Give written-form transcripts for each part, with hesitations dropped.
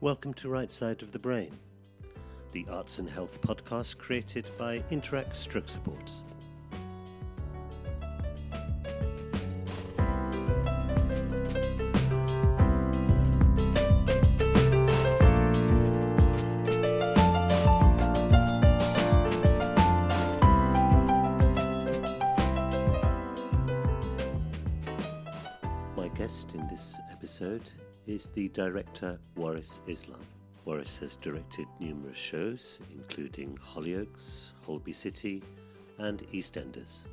Welcome to Right Side of the Brain, the arts and health podcast created by Interact Stroke Support. Is the director Waris Islam. Waris has directed numerous shows, including Hollyoaks, Holby City, and EastEnders.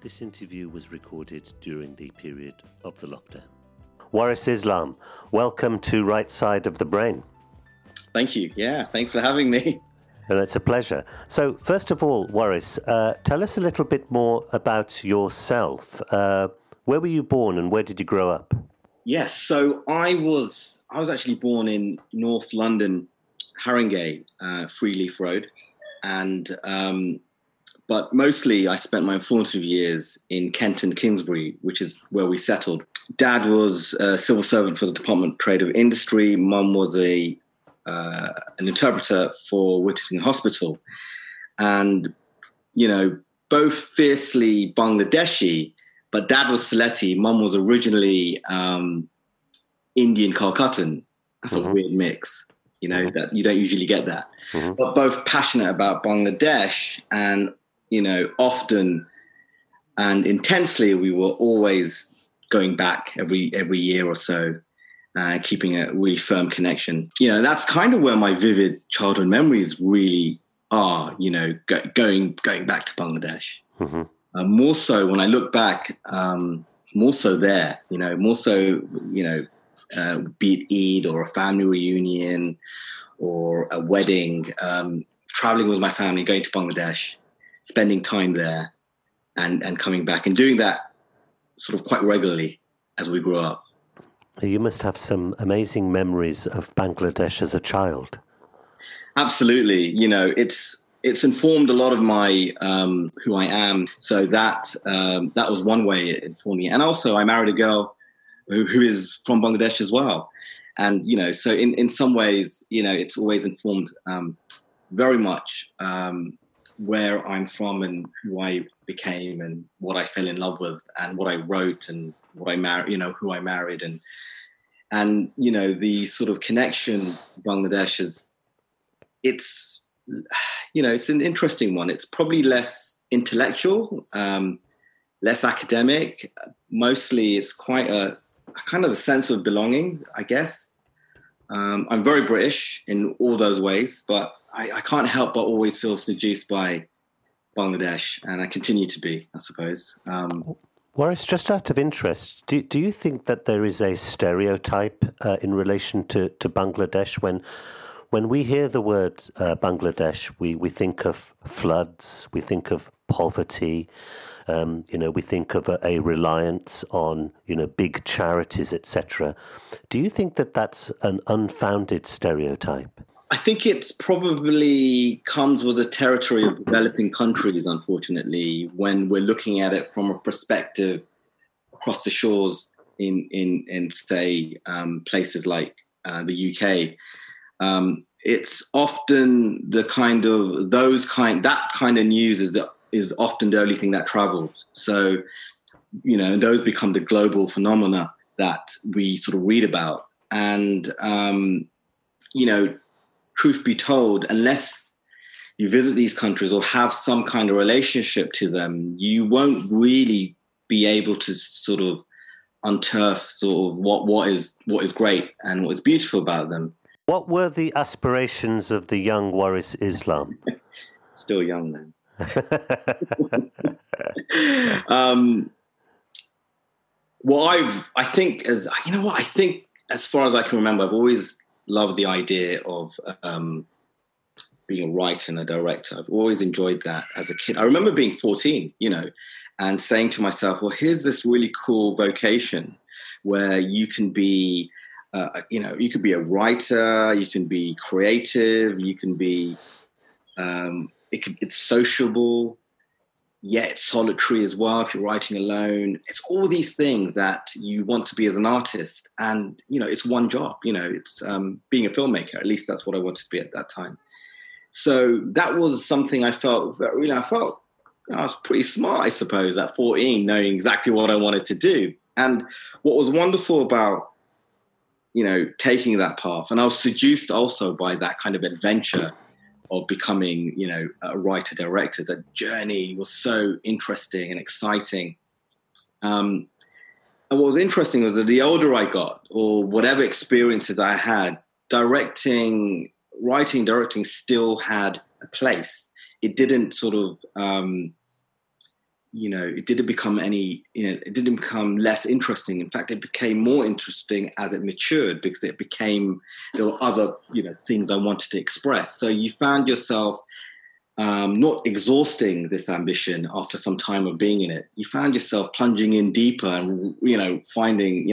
This interview was recorded during the period of the lockdown. Waris Islam, welcome to Right Side of the Brain. Thank you. Yeah, thanks for having me. Well, it's a pleasure. So, first of all, Waris, tell us a little bit more about yourself. Where were you born and where did you grow up? Yes, so I was actually born in North London, Haringey, Free Leaf Road, and but mostly I spent my formative years in Kenton, Kingsbury, which is where we settled. Dad was a civil servant for the Department of Trade and Industry. Mum was an interpreter for Whittington Hospital, and you know, both fiercely Bangladeshi. But Dad was Siletty. Mum was originally Indian Calcuttan. That's mm-hmm. a weird mix, you know, mm-hmm. that you don't usually get that. Mm-hmm. But both passionate about Bangladesh and, you know, often and intensely, we were always going back every year or so, keeping a really firm connection. You know, that's kind of where my vivid childhood memories really are, you know, going back to Bangladesh. Mm-hmm. More so when I look back, be it Eid or a family reunion or a wedding, traveling with my family, going to Bangladesh, spending time there and coming back and doing that sort of quite regularly as we grew up. You must have some amazing memories of Bangladesh as a child. Absolutely. You know, it's informed a lot of my who I am. So that was one way it informed me. And also I married a girl who is from Bangladesh as well. And, you know, so in some ways, you know, it's always informed very much where I'm from and who I became and what I fell in love with and what I wrote and what I married, you know, who I married. And you know, the sort of connection to Bangladesh is you know, it's an interesting one. It's probably less intellectual, less academic. Mostly it's quite a kind of a sense of belonging, I guess. I'm very British in all those ways, but I can't help but always feel seduced by Bangladesh, and I continue to be, I suppose. Waris, just out of interest, do you think that there is a stereotype in relation to Bangladesh? When we hear the word Bangladesh, we think of floods, we think of poverty, you know, we think of a reliance on, you know, big charities, etc. Do you think that that's an unfounded stereotype? I think it's probably comes with the territory of developing countries, unfortunately, when we're looking at it from a perspective across the shores in say, places like the UK. It's often the kind of that kind of news is often the only thing that travels. So, you know, those become the global phenomena that we sort of read about. And, you know, truth be told, unless you visit these countries or have some kind of relationship to them, you won't really be able to sort of unturf sort of what is great and what is beautiful about them. What were the aspirations of the young Waris Islam? Still young, man. I think as far as I can remember, I've always loved the idea of being a writer and a director. I've always enjoyed that as a kid. I remember being 14, you know, and saying to myself, well, here's this really cool vocation where you can be you know, you could be a writer, you can be creative, you can be, it's sociable. yet it's solitary as well if you're writing alone. It's all these things that you want to be as an artist. And, you know, it's one job, you know, it's being a filmmaker. At least that's what I wanted to be at that time. So that was something I felt that, you know, I was pretty smart, I suppose, at 14, knowing exactly what I wanted to do. And what was wonderful about, you know, taking that path, and I was seduced also by that kind of adventure of becoming, you know, a writer-director. That journey was so interesting and exciting. And what was interesting was that the older I got, or whatever experiences I had, writing, directing still had a place. It didn't sort of, you know, it didn't become any, you know, it didn't become less interesting. In fact, it became more interesting as it matured, because it became, there were other, you know, things I wanted to express. So you found yourself not exhausting this ambition after some time of being in it. You found yourself plunging in deeper and, you know, finding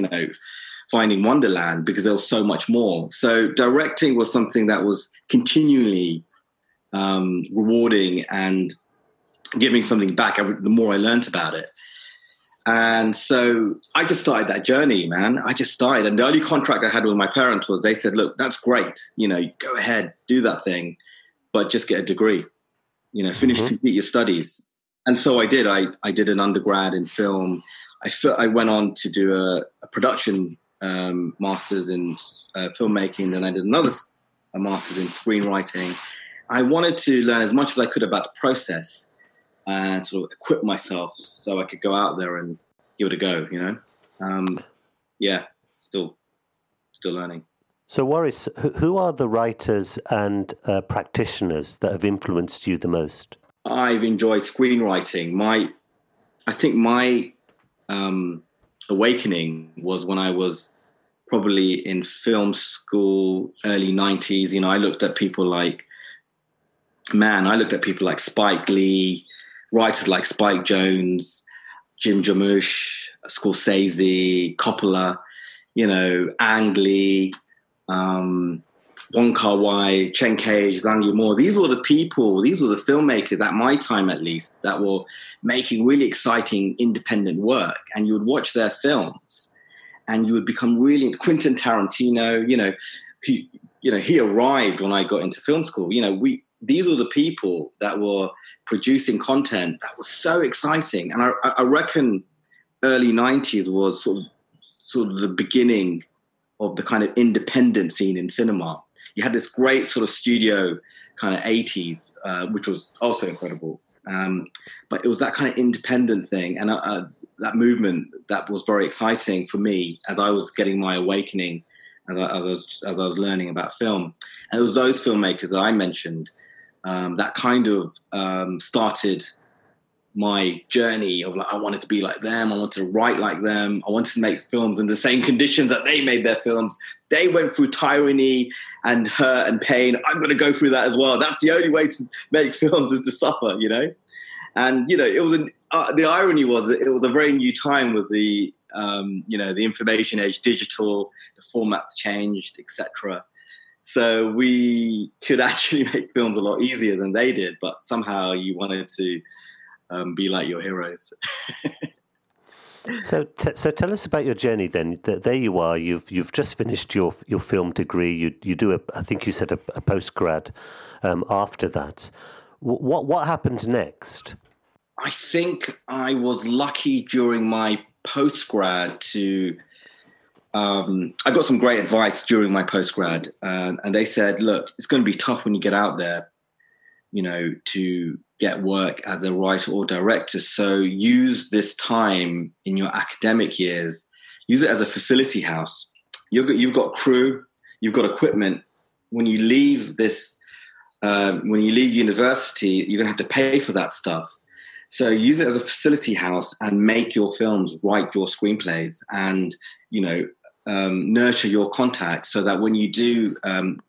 wonderland, because there was so much more. So directing was something that was continually rewarding and giving something back the more I learned about it. And so I just started that journey, man. I just started. And the only contract I had with my parents was they said, look, that's great. You know, go ahead, do that thing, but just get a degree, you know, complete your studies. And so I did. I did an undergrad in film. I went on to do a production master's in filmmaking. Then I did a master's in screenwriting. I wanted to learn as much as I could about the process and sort of equip myself so I could go out there and give it a go, you know? Yeah, still learning. So, Waris, who are the writers and practitioners that have influenced you the most? I've enjoyed screenwriting. I think my awakening was when I was probably in film school, early 90s. You know, I looked at people like Spike Lee, writers like Spike Jones, Jim Jarmusch, Scorsese, Coppola, you know, Ang Lee, Wong Kar-wai, Chen Kaige, Zhang Yimou. These were the filmmakers at my time, at least, that were making really exciting independent work. And you would watch their films and you would become really, Quentin Tarantino, he arrived when I got into film school. You know, these were the people that were producing content that was so exciting. And I reckon early 90s was sort of the beginning of the kind of independent scene in cinema. You had this great sort of studio kind of 80s, which was also incredible. But it was that kind of independent thing. And that movement, that was very exciting for me as I was getting my awakening, as I was learning about film. And it was those filmmakers that I mentioned that kind of started my journey of, like, I wanted to be like them. I wanted to write like them. I wanted to make films in the same conditions that they made their films. They went through tyranny and hurt and pain. I'm going to go through that as well. That's the only way to make films, is to suffer, you know? And, you know, it was the irony was that it was a very new time with the, you know, the information age, digital, the formats changed, etc. So we could actually make films a lot easier than they did, but somehow you wanted to be like your heroes. So tell us about your journey then. There you are. You've just finished your film degree. You do I think you said a postgrad after that. What happened next? I think I was lucky during my postgrad to. I got some great advice during my postgrad, and they said, "Look, it's going to be tough when you get out there, you know, to get work as a writer or director. So use this time in your academic years, use it as a facility house. You've got crew, you've got equipment. When you leave this, when you leave university, you're going to have to pay for that stuff. So use it as a facility house and make your films, write your screenplays, and, you know, nurture your contacts so that when you do,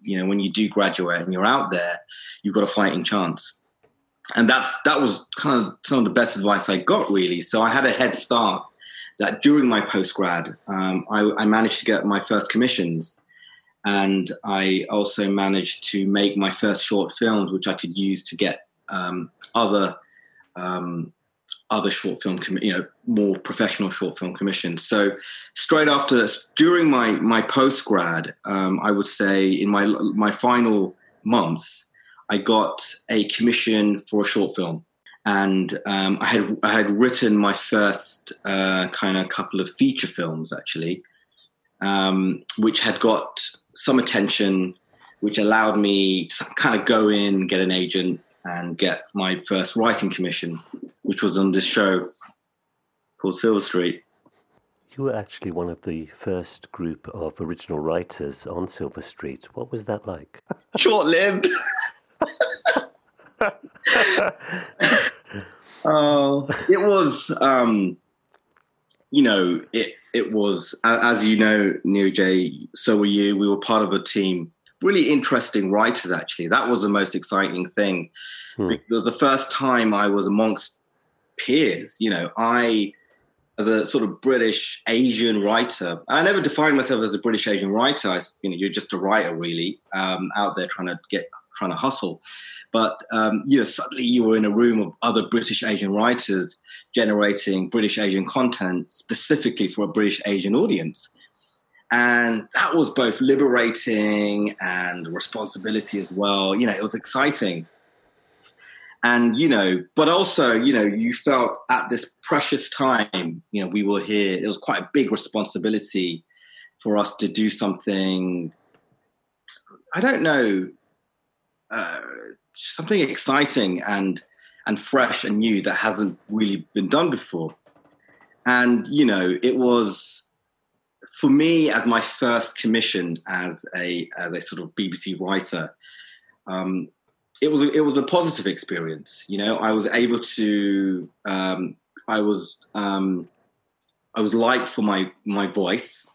when you do graduate and you're out there, you've got a fighting chance." And that was kind of some of the best advice I got, really. So I had a head start that during my postgrad, I managed to get my first commissions, and I also managed to make my first short films, which I could use to get other other short film, more professional short film commissions. So straight after, during my post-grad, I would say in my final months, I got a commission for a short film. And I had written my first kind of couple of feature films, actually, which had got some attention, which allowed me to kind of go in, get an agent, and get my first writing commission, which was on this show called Silver Street. You were actually one of the first group of original writers on Silver Street. What was that like? Short-lived. Oh, it was, it was, as you know, Neil J, so were you. We were part of a team, really interesting writers, actually. That was the most exciting thing. Because it was the first time I was amongst peers. I, as a sort of British Asian writer, I never defined myself as a British Asian writer. You're just a writer, really, out there trying to hustle. But, suddenly you were in a room of other British Asian writers generating British Asian content specifically for a British Asian audience. And that was both liberating and responsibility as well. It was exciting. And, but also, you felt at this precious time, we were here. It was quite a big responsibility for us to do something, I don't know, something exciting and fresh and new that hasn't really been done before. And, it was, for me, as my first commission as a sort of BBC writer, it was a positive experience. I was able to, I was liked for my voice,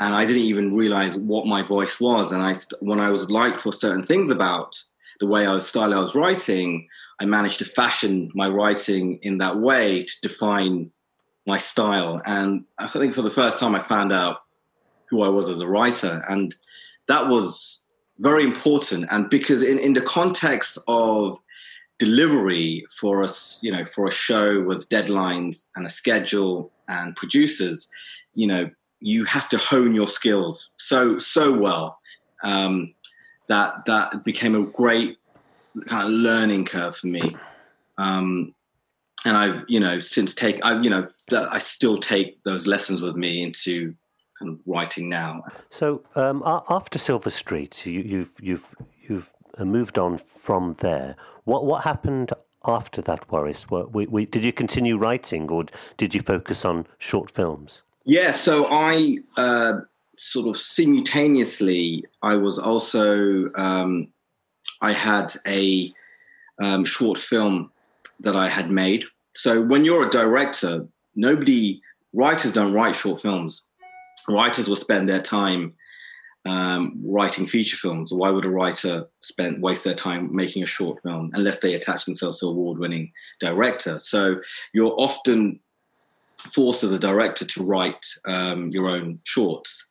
and I didn't even realize what my voice was. And when I was liked for certain things about the way I was writing, I managed to fashion my writing in that way to define my style. And I think for the first time I found out who I was as a writer. And that was very important. And because in the context of delivery for us, for a show with deadlines and a schedule and producers, you have to hone your skills so well. That became a great kind of learning curve for me. And I've, since I still take those lessons with me into kind of writing now. So after Silver Street, you've moved on from there. What happened after that, Waris? Did you continue writing, or did you focus on short films? Yeah, so I... sort of simultaneously, I was also, I had a short film that I had made. So when you're a director, writers don't write short films. Writers will spend their time writing feature films. Why would a writer waste their time making a short film unless they attach themselves to an award-winning director? So you're often forced as a director to write your own shorts.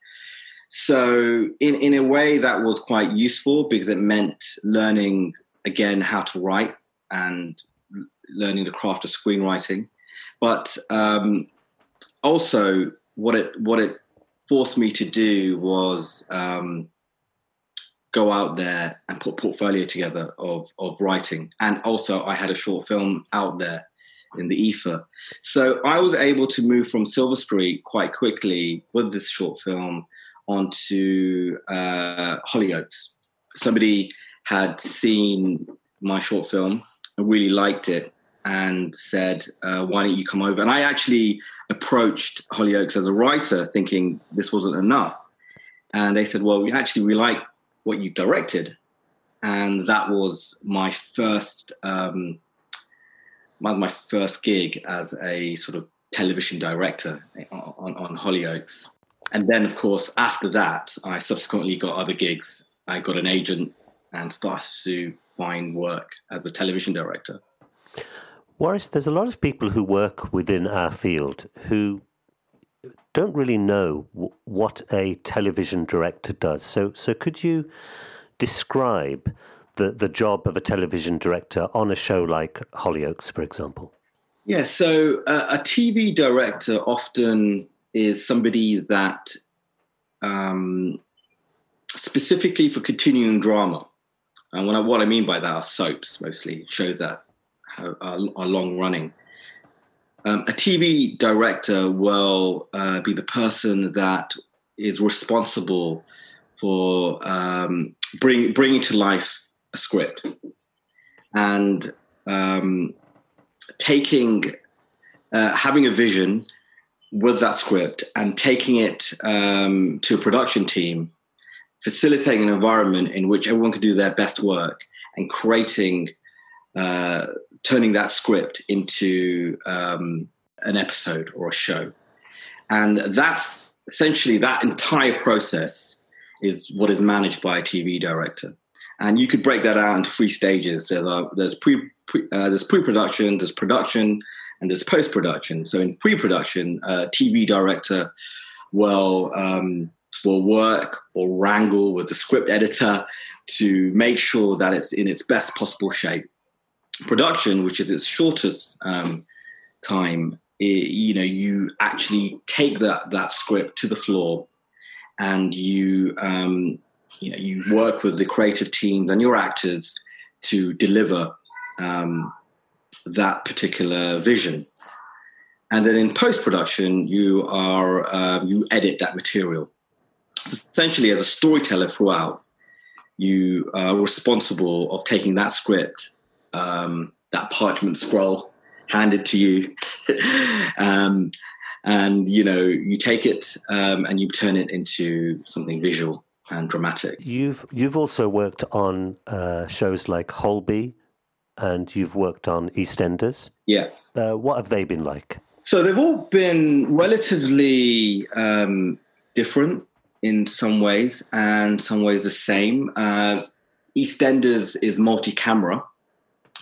So in a way that was quite useful, because it meant learning again how to write and learning the craft of screenwriting. But also what it forced me to do was go out there and put portfolio together of writing. And also I had a short film out there in the ether. So I was able to move from Silver Street quite quickly with this short film onto Hollyoaks. Somebody had seen my short film and really liked it and said, why don't you come over? And I actually approached Hollyoaks as a writer thinking this wasn't enough. And they said, well, we like what you directed. And that was my first... my first gig as a sort of television director on Hollyoaks. And then, of course, after that, I subsequently got other gigs. I got an agent and started to find work as a television director. Waris, there's a lot of people who work within our field who don't really know what a television director does. So could you describe the job of a television director on a show like Hollyoaks, for example? Yeah, so a TV director often is somebody that, specifically for continuing drama, and what I mean by that are soaps, mostly shows that are long running. A TV director will be the person that is responsible for bringing to life a script and having a vision with that script and taking it to a production team, facilitating an environment in which everyone can do their best work and creating, turning that script into an episode or a show. And that's essentially, that entire process is what is managed by a TV director. And you could break that out into three stages. There's pre-production, there's production, and there's post-production. So in pre-production, a TV director will work or wrangle with the script editor to make sure that it's in its best possible shape. Production, which is its shortest time, you actually take that script to the floor, and you work with the creative teams and your actors to deliver that particular vision. And then in post-production, you edit that material. So essentially, as a storyteller throughout, you are responsible of taking that script, that parchment scroll handed to you, and you take it and you turn it into something visual and dramatic. You've also worked on shows like Holby, and you've worked on EastEnders. Yeah. What have they been like? So they've all been relatively different in some ways, and some ways the same. EastEnders is multi-camera.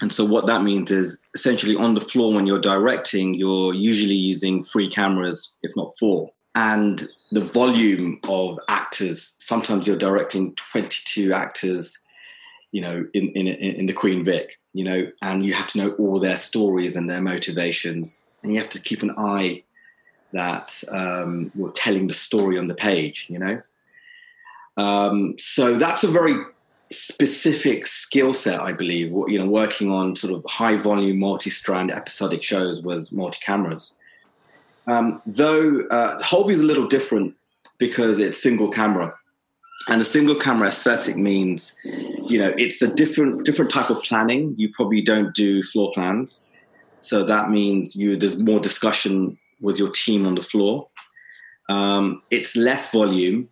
And so what that means is essentially on the floor when you're directing, you're usually using 3 cameras, if not 4. And the volume of actors, sometimes you're directing 22 actors, in the Queen Vic, and you have to know all their stories and their motivations. And you have to keep an eye that we're telling the story on the page, So that's a very specific skill set, I believe, working on sort of high volume, multi-strand episodic shows with multi-cameras. Though Holby's a little different because it's single camera, and the single camera aesthetic means, it's a different type of planning. You probably don't do floor plans. So that means there's more discussion with your team on the floor. It's less volume.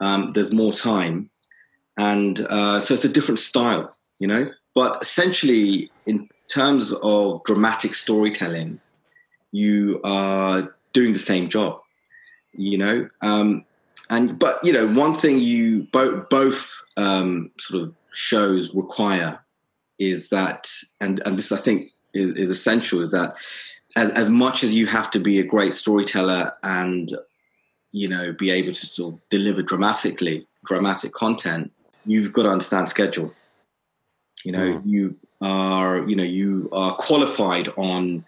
There's more time. And so it's a different style, But essentially, in terms of dramatic storytelling, you are doing the same job, But one thing you both sort of shows require is that, and this I think is essential, is that as much as you have to be a great storyteller and, be able to sort of deliver dramatic content, you've got to understand schedule. You are qualified on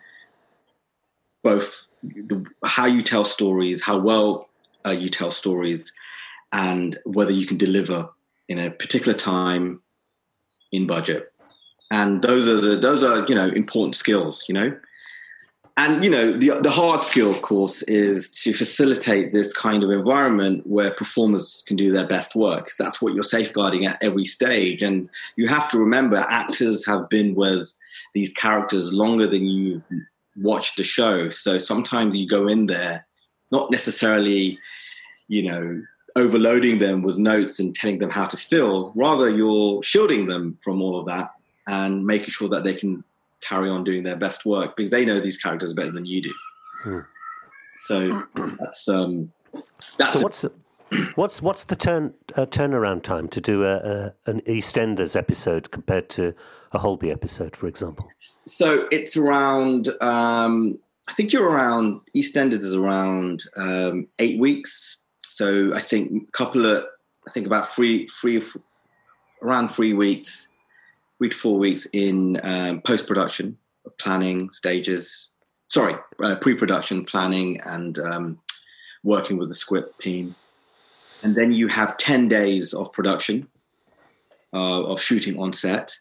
both how you tell stories, how well you tell stories, and whether you can deliver in a particular time in budget. And those are important skills, And, the hard skill, of course, is to facilitate this kind of environment where performers can do their best work. That's what you're safeguarding at every stage. And you have to remember, actors have been with these characters longer than you watched the show. So sometimes you go in there, not necessarily, overloading them with notes and telling them how to feel. Rather, you're shielding them from all of that and making sure that they can carry on doing their best work because they know these characters better than you do. Hmm. So that's. So what's the turnaround time to do an EastEnders episode compared to a Holby episode, for example? So it's around. I think you're around. EastEnders is around 8 weeks. So I think about around 3 to 4 weeks in post-production planning stages, pre-production planning and working with the script team. And then you have 10 days of production, of shooting on set.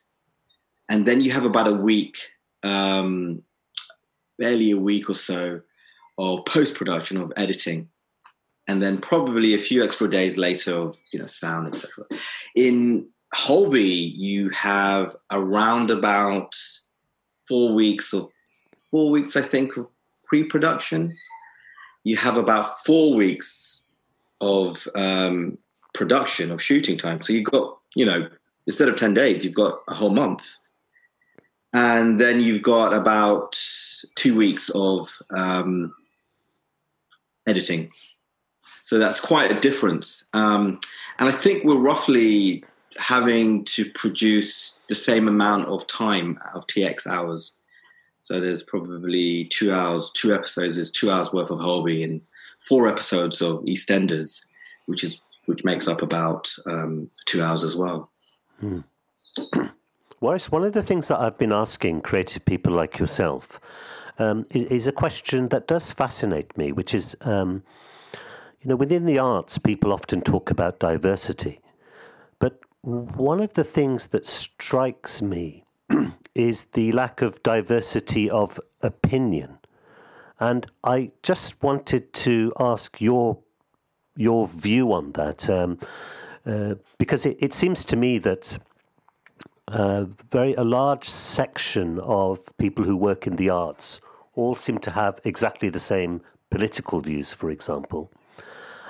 And then you have about a week, barely a week or so, of post-production, of editing. And then probably a few extra days later of, sound, etc. In Holby, you have around about 4 weeks of pre-production. You have about 4 weeks of production, of shooting time. So you've got, instead of 10 days, you've got a whole month. And then you've got about 2 weeks of editing. So that's quite a difference. And I think we're roughly having to produce the same amount of time of TX hours. So there's probably 2 hours, 2 episodes is 2 hours worth of Holby and 4 episodes of EastEnders, which makes up about 2 hours as well. Hmm. Waris, one of the things that I've been asking creative people like yourself is a question that does fascinate me, which is, within the arts, people often talk about diversity. But one of the things that strikes me is the lack of diversity of opinion. And I just wanted to ask your view on that, because it seems to me that a large section of people who work in the arts all seem to have exactly the same political views, for example.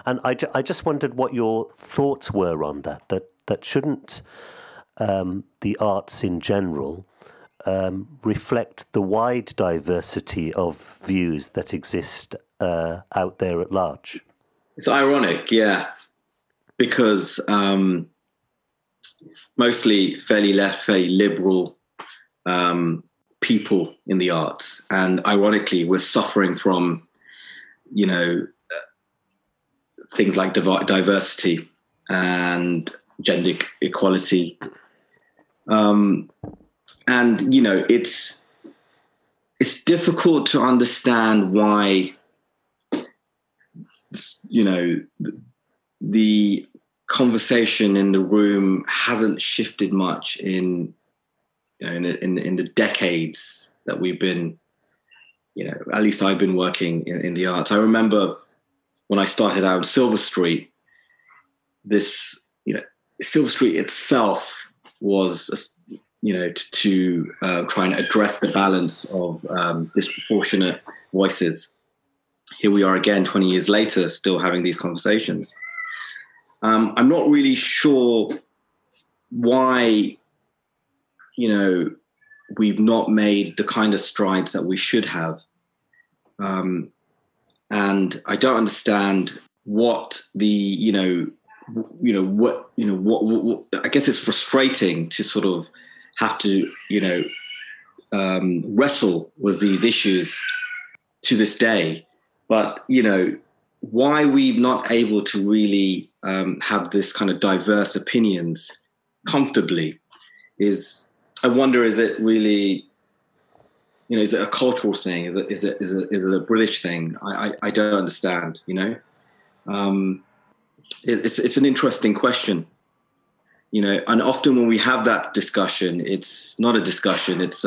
And I just wondered what your thoughts were on that, that shouldn't the arts in general reflect the wide diversity of views that exist out there at large? It's ironic, yeah, because mostly fairly left, fairly liberal people in the arts. And ironically, we're suffering from, things like diversity and gender equality. And, it's difficult to understand why, the conversation in the room hasn't shifted much in the decades that we've been, at least I've been working in the arts. I remember when I started out on Silver Street, Silver Street itself was, to try and address the balance of disproportionate voices. Here we are again, 20 years later, still having these conversations. I'm not really sure why, we've not made the kind of strides that we should have. And I don't understand what the, I guess it's frustrating to sort of have to, wrestle with these issues to this day. But, why we're not able to really have this kind of diverse opinions comfortably is, I wonder, is it really, is it a cultural thing? Is it a British thing? I don't understand, It's an interesting question, and often when we have that discussion, it's not a discussion. It's,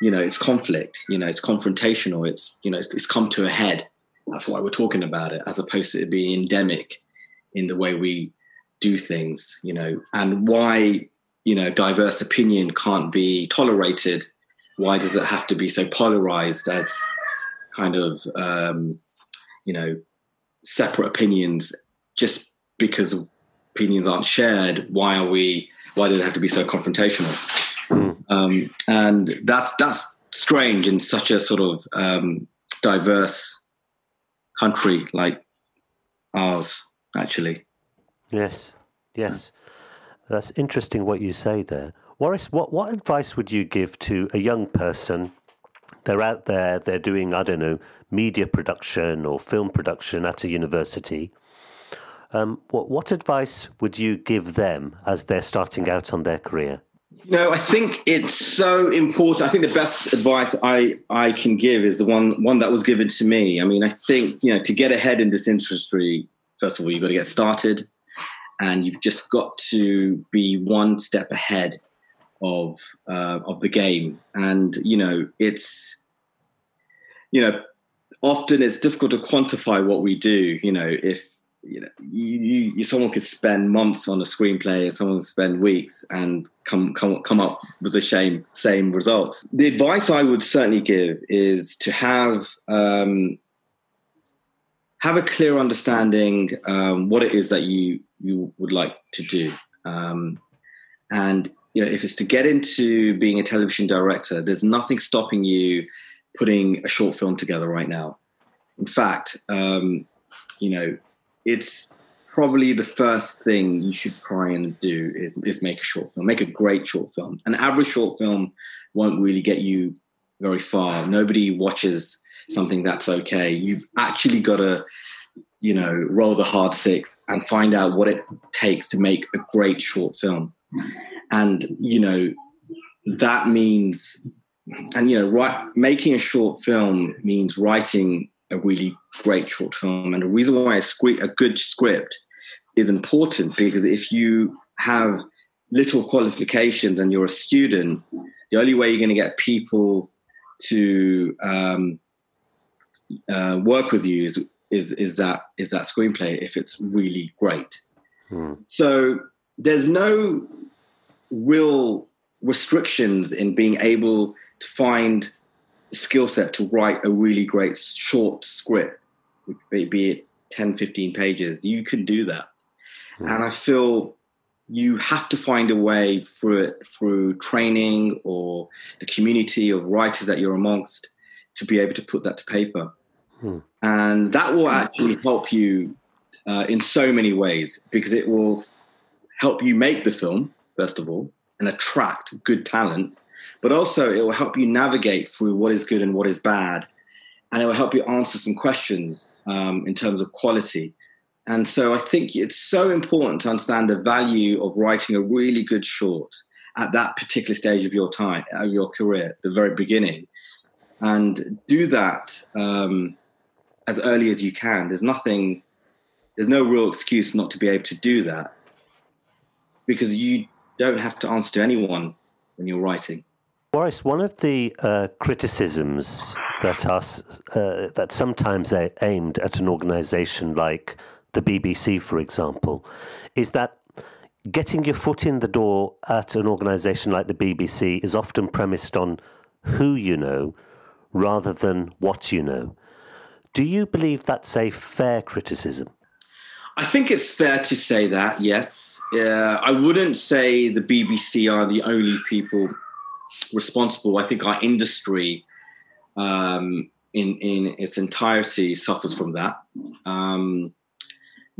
it's conflict, it's confrontational. It's, it's come to a head. That's why we're talking about it, as opposed to it being endemic in the way we do things, and why, diverse opinion can't be tolerated. Why does it have to be so polarized as kind of, separate opinions just because opinions aren't shared? Why did it have to be so confrontational? And that's strange in such a sort of diverse country like ours, actually. Yes. That's interesting what you say there. Waris, what advice would you give to a young person? They're out there, they're doing, media production or film production at a university. What advice would you give them as they're starting out on their career? No, I think it's so important. I think the best advice I can give is the one that was given to me. I mean, I think, you know, to get ahead in this industry, first of all, you've got to get started, and you've just got to be one step ahead of the game. And, you know, it's, you know, often it's difficult to quantify what we do. You know, if you know, someone could spend months on a screenplay, and someone could spend weeks and come up with the same results. The advice I would certainly give is to have a clear understanding what it is that you would like to do, and you know, if it's to get into being a television director, there's nothing stopping you putting a short film together right now. In fact, you know, it's probably the first thing you should try and do is make a short film, make a great short film. An average short film won't really get you very far. Nobody watches something that's okay. You've actually got to, you know, roll the hard six and find out what it takes to make a great short film. And, you know, that means, and, you know, making a short film means writing a really great short film. And the reason why a good script is important, because if you have little qualifications and you're a student, the only way you're going to get people to work with you is that screenplay, if it's really great. So there's no real restrictions in being able to find skill set to write a really great short script, be it 10, 15 pages. You can do that. And I feel you have to find a way through it, through training or the community of writers that you're amongst, to be able to put that to paper. And that will actually help you in so many ways, because it will help you make the film, first of all, and attract good talent. But also it will help you navigate through what is good and what is bad. And it will help you answer some questions in terms of quality. And so I think it's so important to understand the value of writing a really good short at that particular stage of your time, of your career, the very beginning. And do that as early as you can. There's no real excuse not to be able to do that, because you don't have to answer to anyone when you're writing. Waris, one of the criticisms that sometimes are aimed at an organisation like the BBC, for example, is that getting your foot in the door at an organisation like the BBC is often premised on who you know rather than what you know. Do you believe that's a fair criticism? I think it's fair to say that, yes. I wouldn't say the BBC are the only people responsible. I think our industry in its entirety suffers from that.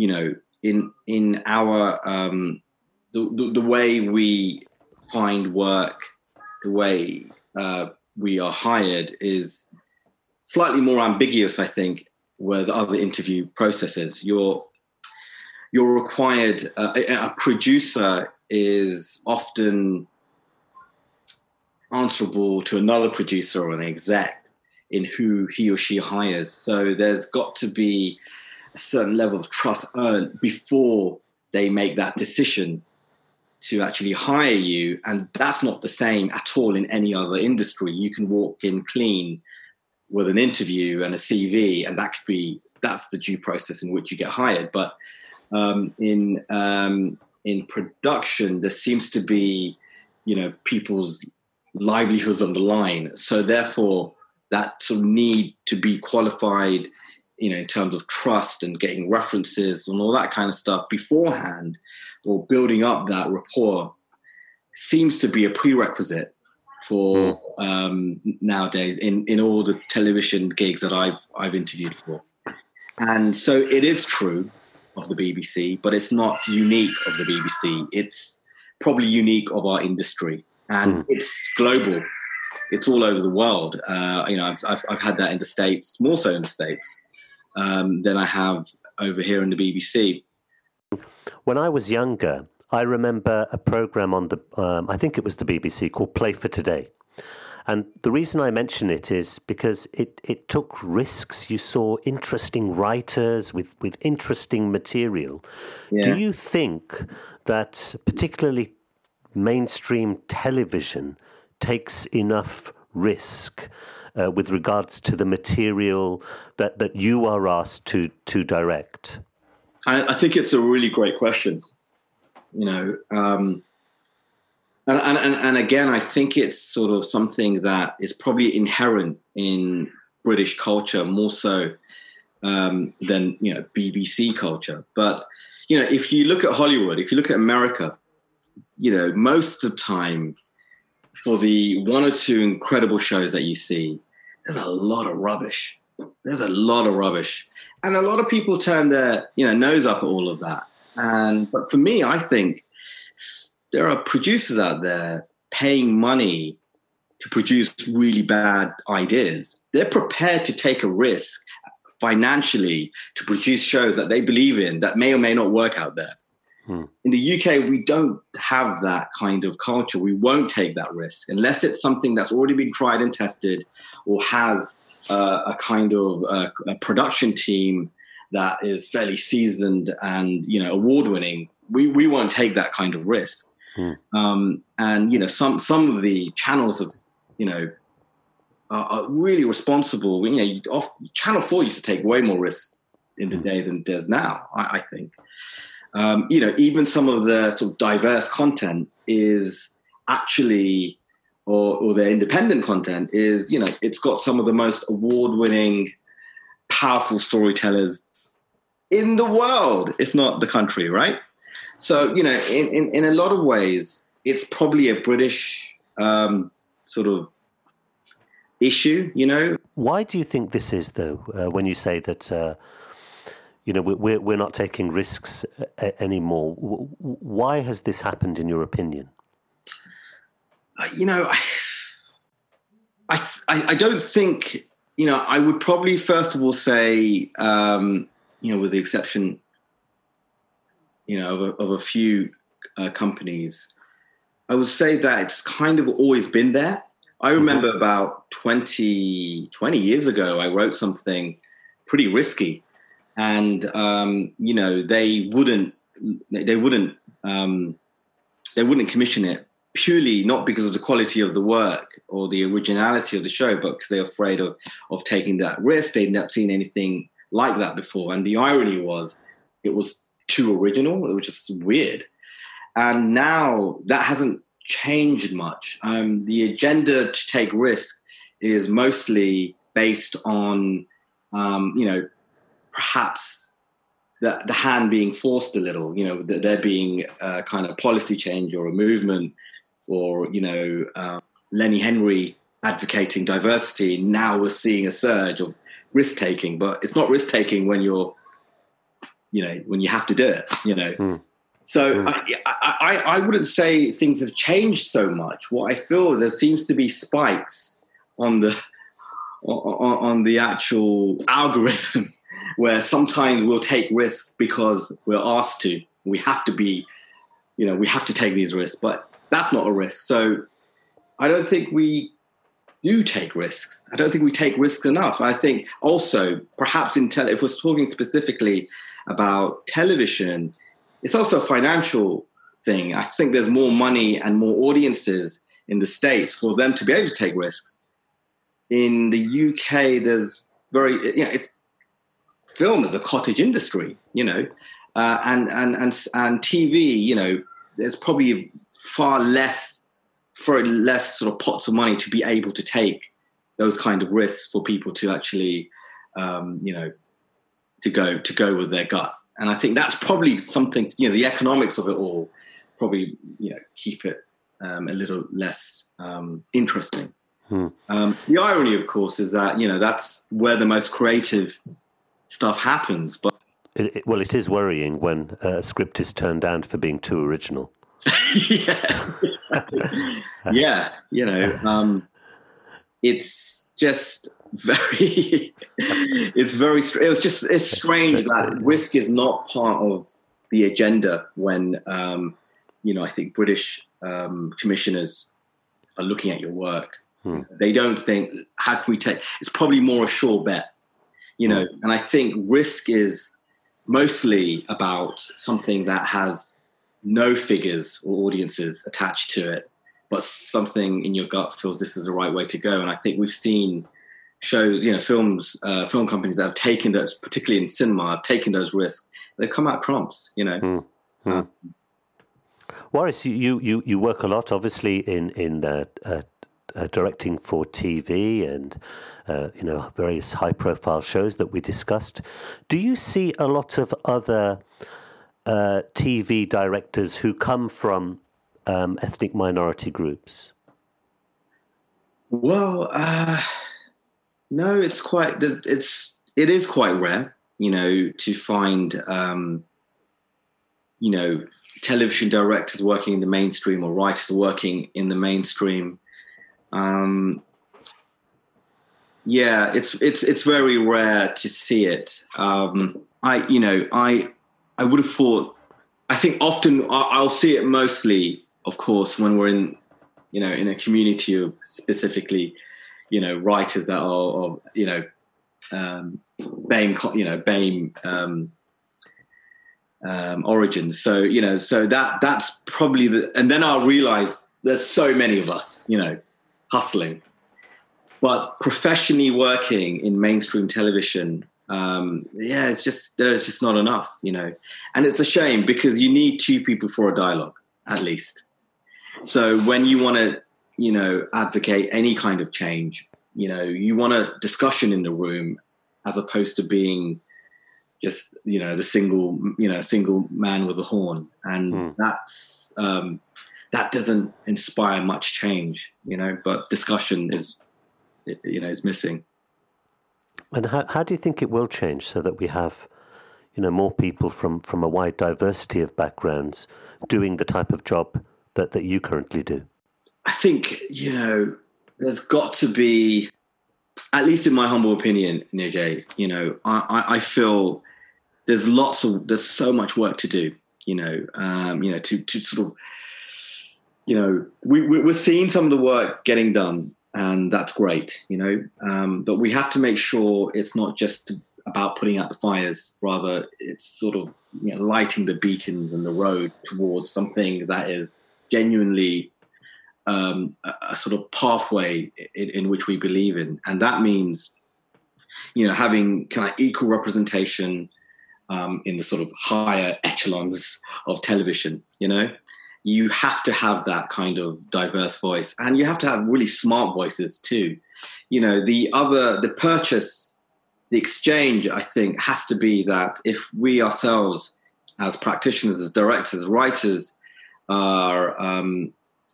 You know, in our the way we find work, the way we are hired is slightly more ambiguous, I think, where the other interview processes. You're required, a producer is often answerable to another producer or an exec in who he or she hires. So there's got to be a certain level of trust earned before they make that decision to actually hire you. And that's not the same at all in any other industry. You can walk in clean with an interview and a CV, and that's the due process in which you get hired. But in production, there seems to be, you know, people's livelihoods on the line. So therefore, that sort of need to be qualified, you know, in terms of trust and getting references and all that kind of stuff beforehand, or building up that rapport, seems to be a prerequisite for nowadays in all the television gigs that I've interviewed for. And so it is true of the BBC, but it's not unique of the BBC. It's probably unique of our industry. And it's global. It's all over the world. You know, I've had that in the States, more so in the States than I have over here in the BBC. When I was younger, I remember a program on the, I think it was the BBC, called Play for Today. And the reason I mention it is because it took risks. You saw interesting writers with interesting material. Yeah. Do you think that particularly mainstream television takes enough risk with regards to the material that you are asked to direct? I think it's a really great question. You know, and again, I think it's sort of something that is probably inherent in British culture more so than, you know, BBC culture. But, you know, if you look at Hollywood, if you look at America, you know, most of the time for the one or two incredible shows that you see, there's a lot of rubbish. There's a lot of rubbish. And a lot of people turn their, you know, nose up at all of that. But for me, I think there are producers out there paying money to produce really bad ideas. They're prepared to take a risk financially to produce shows that they believe in that may or may not work out there. Hmm. In the UK, we don't have that kind of culture. We won't take that risk unless it's something that's already been tried and tested or has a kind of a production team that is fairly seasoned and, you know, award-winning. We won't take that kind of risk. Mm. And, you know, some of the channels of, you know, are really responsible. You know, Channel 4 used to take way more risks in the day than there's now, I think. You know, even some of the sort of diverse content is actually, or their independent content is, you know, it's got some of the most award-winning, powerful storytellers in the world, if not the country, right? So, you know, in a lot of ways, it's probably a British sort of issue, you know. Why do you think this is, though, when you say that, you know, we're not taking risks anymore? Why has this happened, in your opinion? You know, I don't think, you know, I would probably first of all say, you know, with the exception, you know, of a few companies, I would say that it's kind of always been there. I remember about 20 years ago, I wrote something pretty risky, and you know, they wouldn't commission it purely not because of the quality of the work or the originality of the show, but because they're afraid of taking that risk. They'd not seen anything like that before, and the irony was, it was too original. It was just weird. And now that hasn't changed much. The agenda to take risk is mostly based on, you know, perhaps the hand being forced a little, you know, there being a kind of policy change or a movement or, you know, Lenny Henry advocating diversity. Now we're seeing a surge of risk-taking, but it's not risk-taking when you're, you know, when you have to do it, you know. Mm. So I wouldn't say things have changed so much. What I feel, there seems to be spikes on the actual algorithm where sometimes we'll take risks because we're asked to. We have to be, you know, we have to take these risks, but that's not a risk. So I don't think we do take risks. I don't think we take risks enough. I think also perhaps if we're talking specifically about television, it's also a financial thing. I think there's more money and more audiences in the States for them to be able to take risks. In the UK, there's very, you know, it's film is a cottage industry, you know, and TV, you know, there's probably far less sort of pots of money to be able to take those kind of risks for people to actually, you know, to go with their gut. And I think that's probably something, you know, the economics of it all probably, you know, keep it a little less interesting. Hmm. The irony, of course, is that, you know, that's where the most creative stuff happens. But it is worrying when a script is turned down for being too original. Yeah. Yeah, you know, it's just it's strange that risk is not part of the agenda when you know, I think British commissioners are looking at your work. Hmm. They don't think, how can we take... It's probably more a sure bet, you know. And I think risk is mostly about something that has no figures or audiences attached to it, but something in your gut feels this is the right way to go. And I think we've seen shows, you know, films, film companies that have taken those, particularly in cinema, have taken those risks. They come out trumps, you know. Mm-hmm. Waris, you work a lot, obviously, in directing for TV and, you know, various high-profile shows that we discussed. Do you see a lot of other TV directors who come from ethnic minority groups? Well, no, it is quite rare, you know, to find, you know, television directors working in the mainstream or writers working in the mainstream. Yeah, it's very rare to see it. I would have thought, I think often I'll see it mostly, of course, when we're in, you know, in a community of specifically, you know, writers that are, you know, BAME origins. So, you know, so that's probably the, and then I'll realize there's so many of us, you know, hustling, but professionally working in mainstream television, yeah, it's just, there's just not enough, you know, and it's a shame because you need two people for a dialogue at least. So when you want to, you know, advocate any kind of change, you know, you want a discussion in the room as opposed to being just, you know, the single man with a horn. And that's, that doesn't inspire much change, you know, but discussion is, you know, is missing. And how do you think it will change so that we have, you know, more people from a wide diversity of backgrounds doing the type of job that you currently do? I think, you know, there's got to be, at least in my humble opinion, Nijay, you know, I feel there's so much work to do, you know, to sort of, you know, we're seeing some of the work getting done and that's great, you know, but we have to make sure it's not just about putting out the fires, rather it's sort of, you know, lighting the beacons and the road towards something that is genuinely a sort of pathway in which we believe in. And that means, you know, having kind of equal representation in the sort of higher echelons of television, you know. You have to have that kind of diverse voice, and you have to have really smart voices too. You know, the purchase, the exchange, I think, has to be that if we ourselves as practitioners, as directors, writers, are...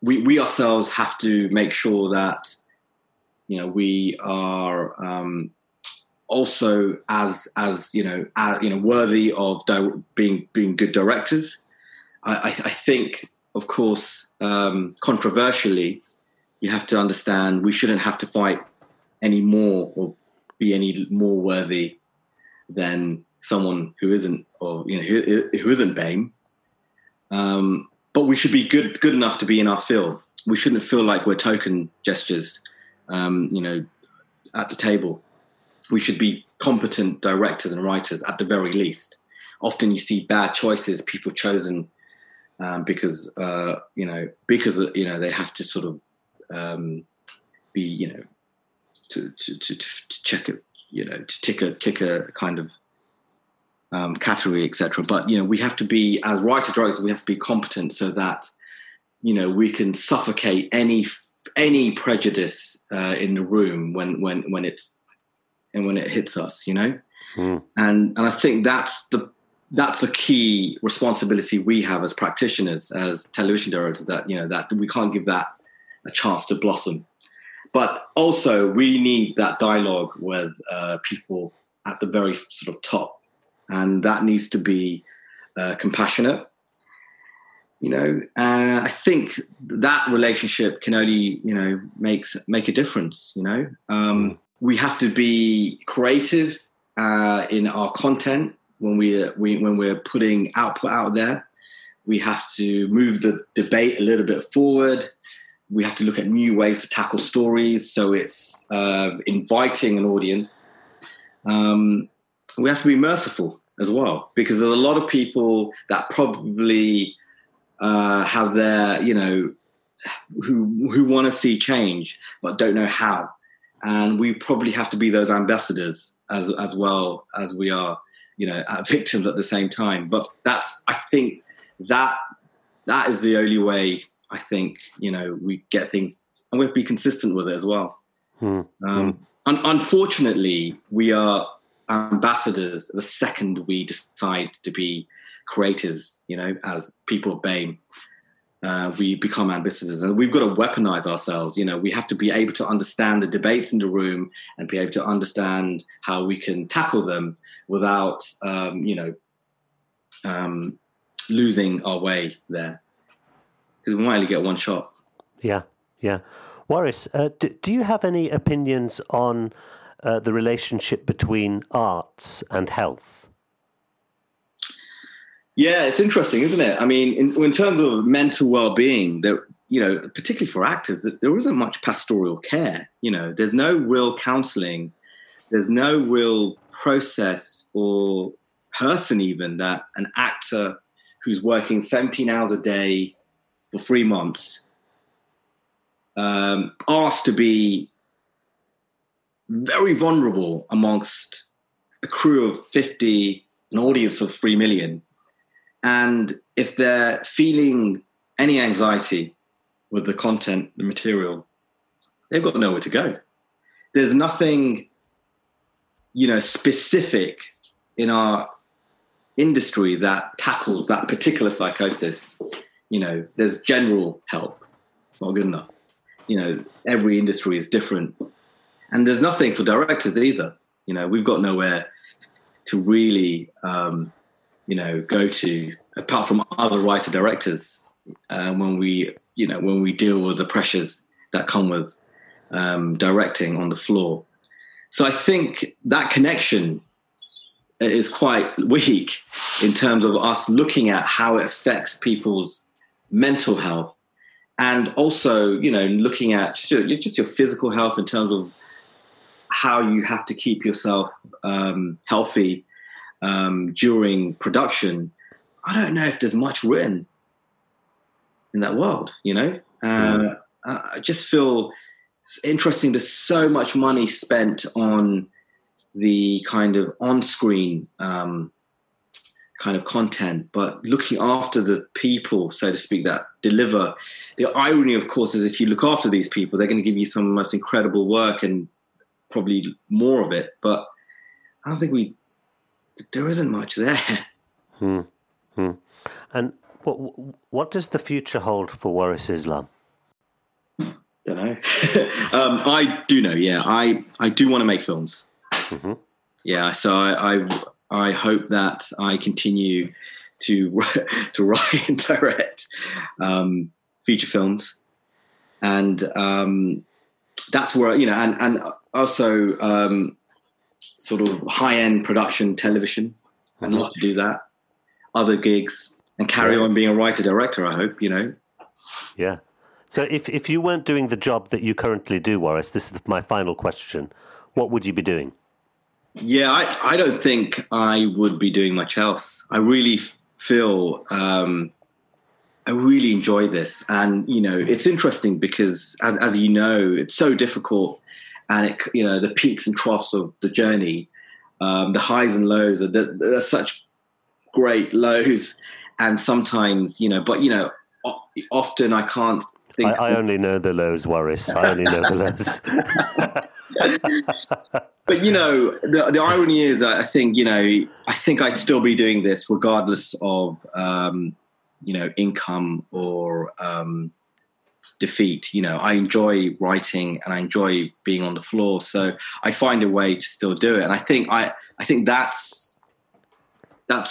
We ourselves have to make sure that, you know, we are also as worthy of being good directors. I think, of course, controversially, you have to understand we shouldn't have to fight any more or be any more worthy than someone who isn't, or, you know, who isn't BAME. But we should be good enough to be in our field. We shouldn't feel like we're token gestures, you know, at the table. We should be competent directors and writers at the very least. Often you see bad choices, people chosen because they have to sort of be, you know, to check it, you know, to tick a kind of category, etc. But, you know, we have to be, as writers, we have to be competent so that, you know, we can suffocate any prejudice in the room when it hits us, you know. And I think that's a key responsibility we have as practitioners, as television directors, that, you know, that we can't give that a chance to blossom. But also we need that dialogue with people at the very sort of top. And that needs to be compassionate, you know. I think that relationship can only, you know, make a difference, you know. We have to be creative in our content when we're putting output out there. We have to move the debate a little bit forward. We have to look at new ways to tackle stories, so it's inviting an audience. We have to be merciful as well, because there's a lot of people that probably have their, you know, who want to see change but don't know how. And we probably have to be those ambassadors as well as we are, you know, victims at the same time. But that's, I think, that is the only way, I think, you know, we get things, and we have to be consistent with it as well. Unfortunately, we are ambassadors the second we decide to be creators, you know, as people of BAME. We become ambassadors, and we've got to weaponize ourselves. You know, we have to be able to understand the debates in the room and be able to understand how we can tackle them without, losing our way there, because we might only get one shot. Yeah, yeah. Waris, do you have any opinions on the relationship between arts and health? Yeah, it's interesting, isn't it? I mean, in terms of mental well-being, there, you know, particularly for actors, there isn't much pastoral care. You know, there's no real counselling, there's no real process or person even that an actor who's working 17 hours a day for 3 months asked to be very vulnerable amongst a crew of 50, an audience of 3 million. And if they're feeling any anxiety with the content, the material, they've got nowhere to go. There's nothing, you know, specific in our industry that tackles that particular psychosis. You know, there's general help. It's not good enough. You know, every industry is different. And there's nothing for directors either. You know, we've got nowhere to really... you know, go to, apart from other writer directors, when we deal with the pressures that come with directing on the floor. So I think that connection is quite weak in terms of us looking at how it affects people's mental health, and also, you know, looking at just your physical health in terms of how you have to keep yourself healthy. During production, I don't know if there's much written in that world, you know? I just feel it's interesting. There's so much money spent on the kind of on-screen kind of content, but looking after the people, so to speak, that deliver. The irony, of course, is if you look after these people, they're going to give you some of the most incredible work and probably more of it. But I don't think there isn't much there. And what does the future hold for Waris Islam? Don't know. I do know. Yeah, I do want to make films. Yeah, so I hope that I continue to write and direct feature films, and that's where, you know, and also. Sort of high-end production television. I'd love to do that. Other gigs, and carry on being a writer-director, I hope, you know. Yeah. So if you weren't doing the job that you currently do, Waris, this is my final question, what would you be doing? Yeah, I don't think I would be doing much else. I really feel I really enjoy this. And, you know, it's interesting because, as you know, it's so difficult. And it, you know, the peaks and troughs of the journey, the highs and lows are such great lows. And sometimes, you know, but, you know, often I can't think. I only know the lows, Waris. I only know the lows. But, you know, the irony is, I think I'd still be doing this regardless of, you know, income or, defeat. You know, I enjoy writing and I enjoy being on the floor, so I find a way to still do it. And I think that's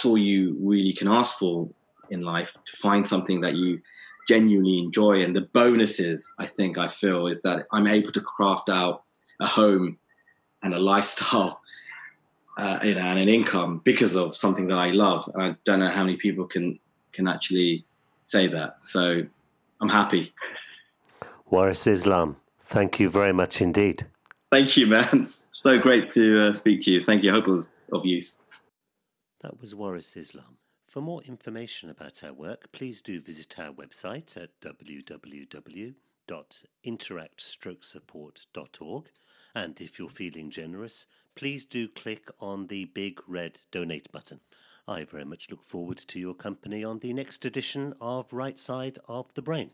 all you really can ask for in life, to find something that you genuinely enjoy. And the bonuses, I feel, is that I'm able to craft out a home and a lifestyle, and an income because of something that I love. And I don't know how many people can can actually say that. So I'm happy. Waris Islam, thank you very much indeed. Thank you, man. So great to speak to you. Thank you. I hope it was of use. That was Waris Islam. For more information about our work, please do visit our website at www.interactstrokesupport.org. And if you're feeling generous, please do click on the big red donate button. I very much look forward to your company on the next edition of Right Side of the Brain.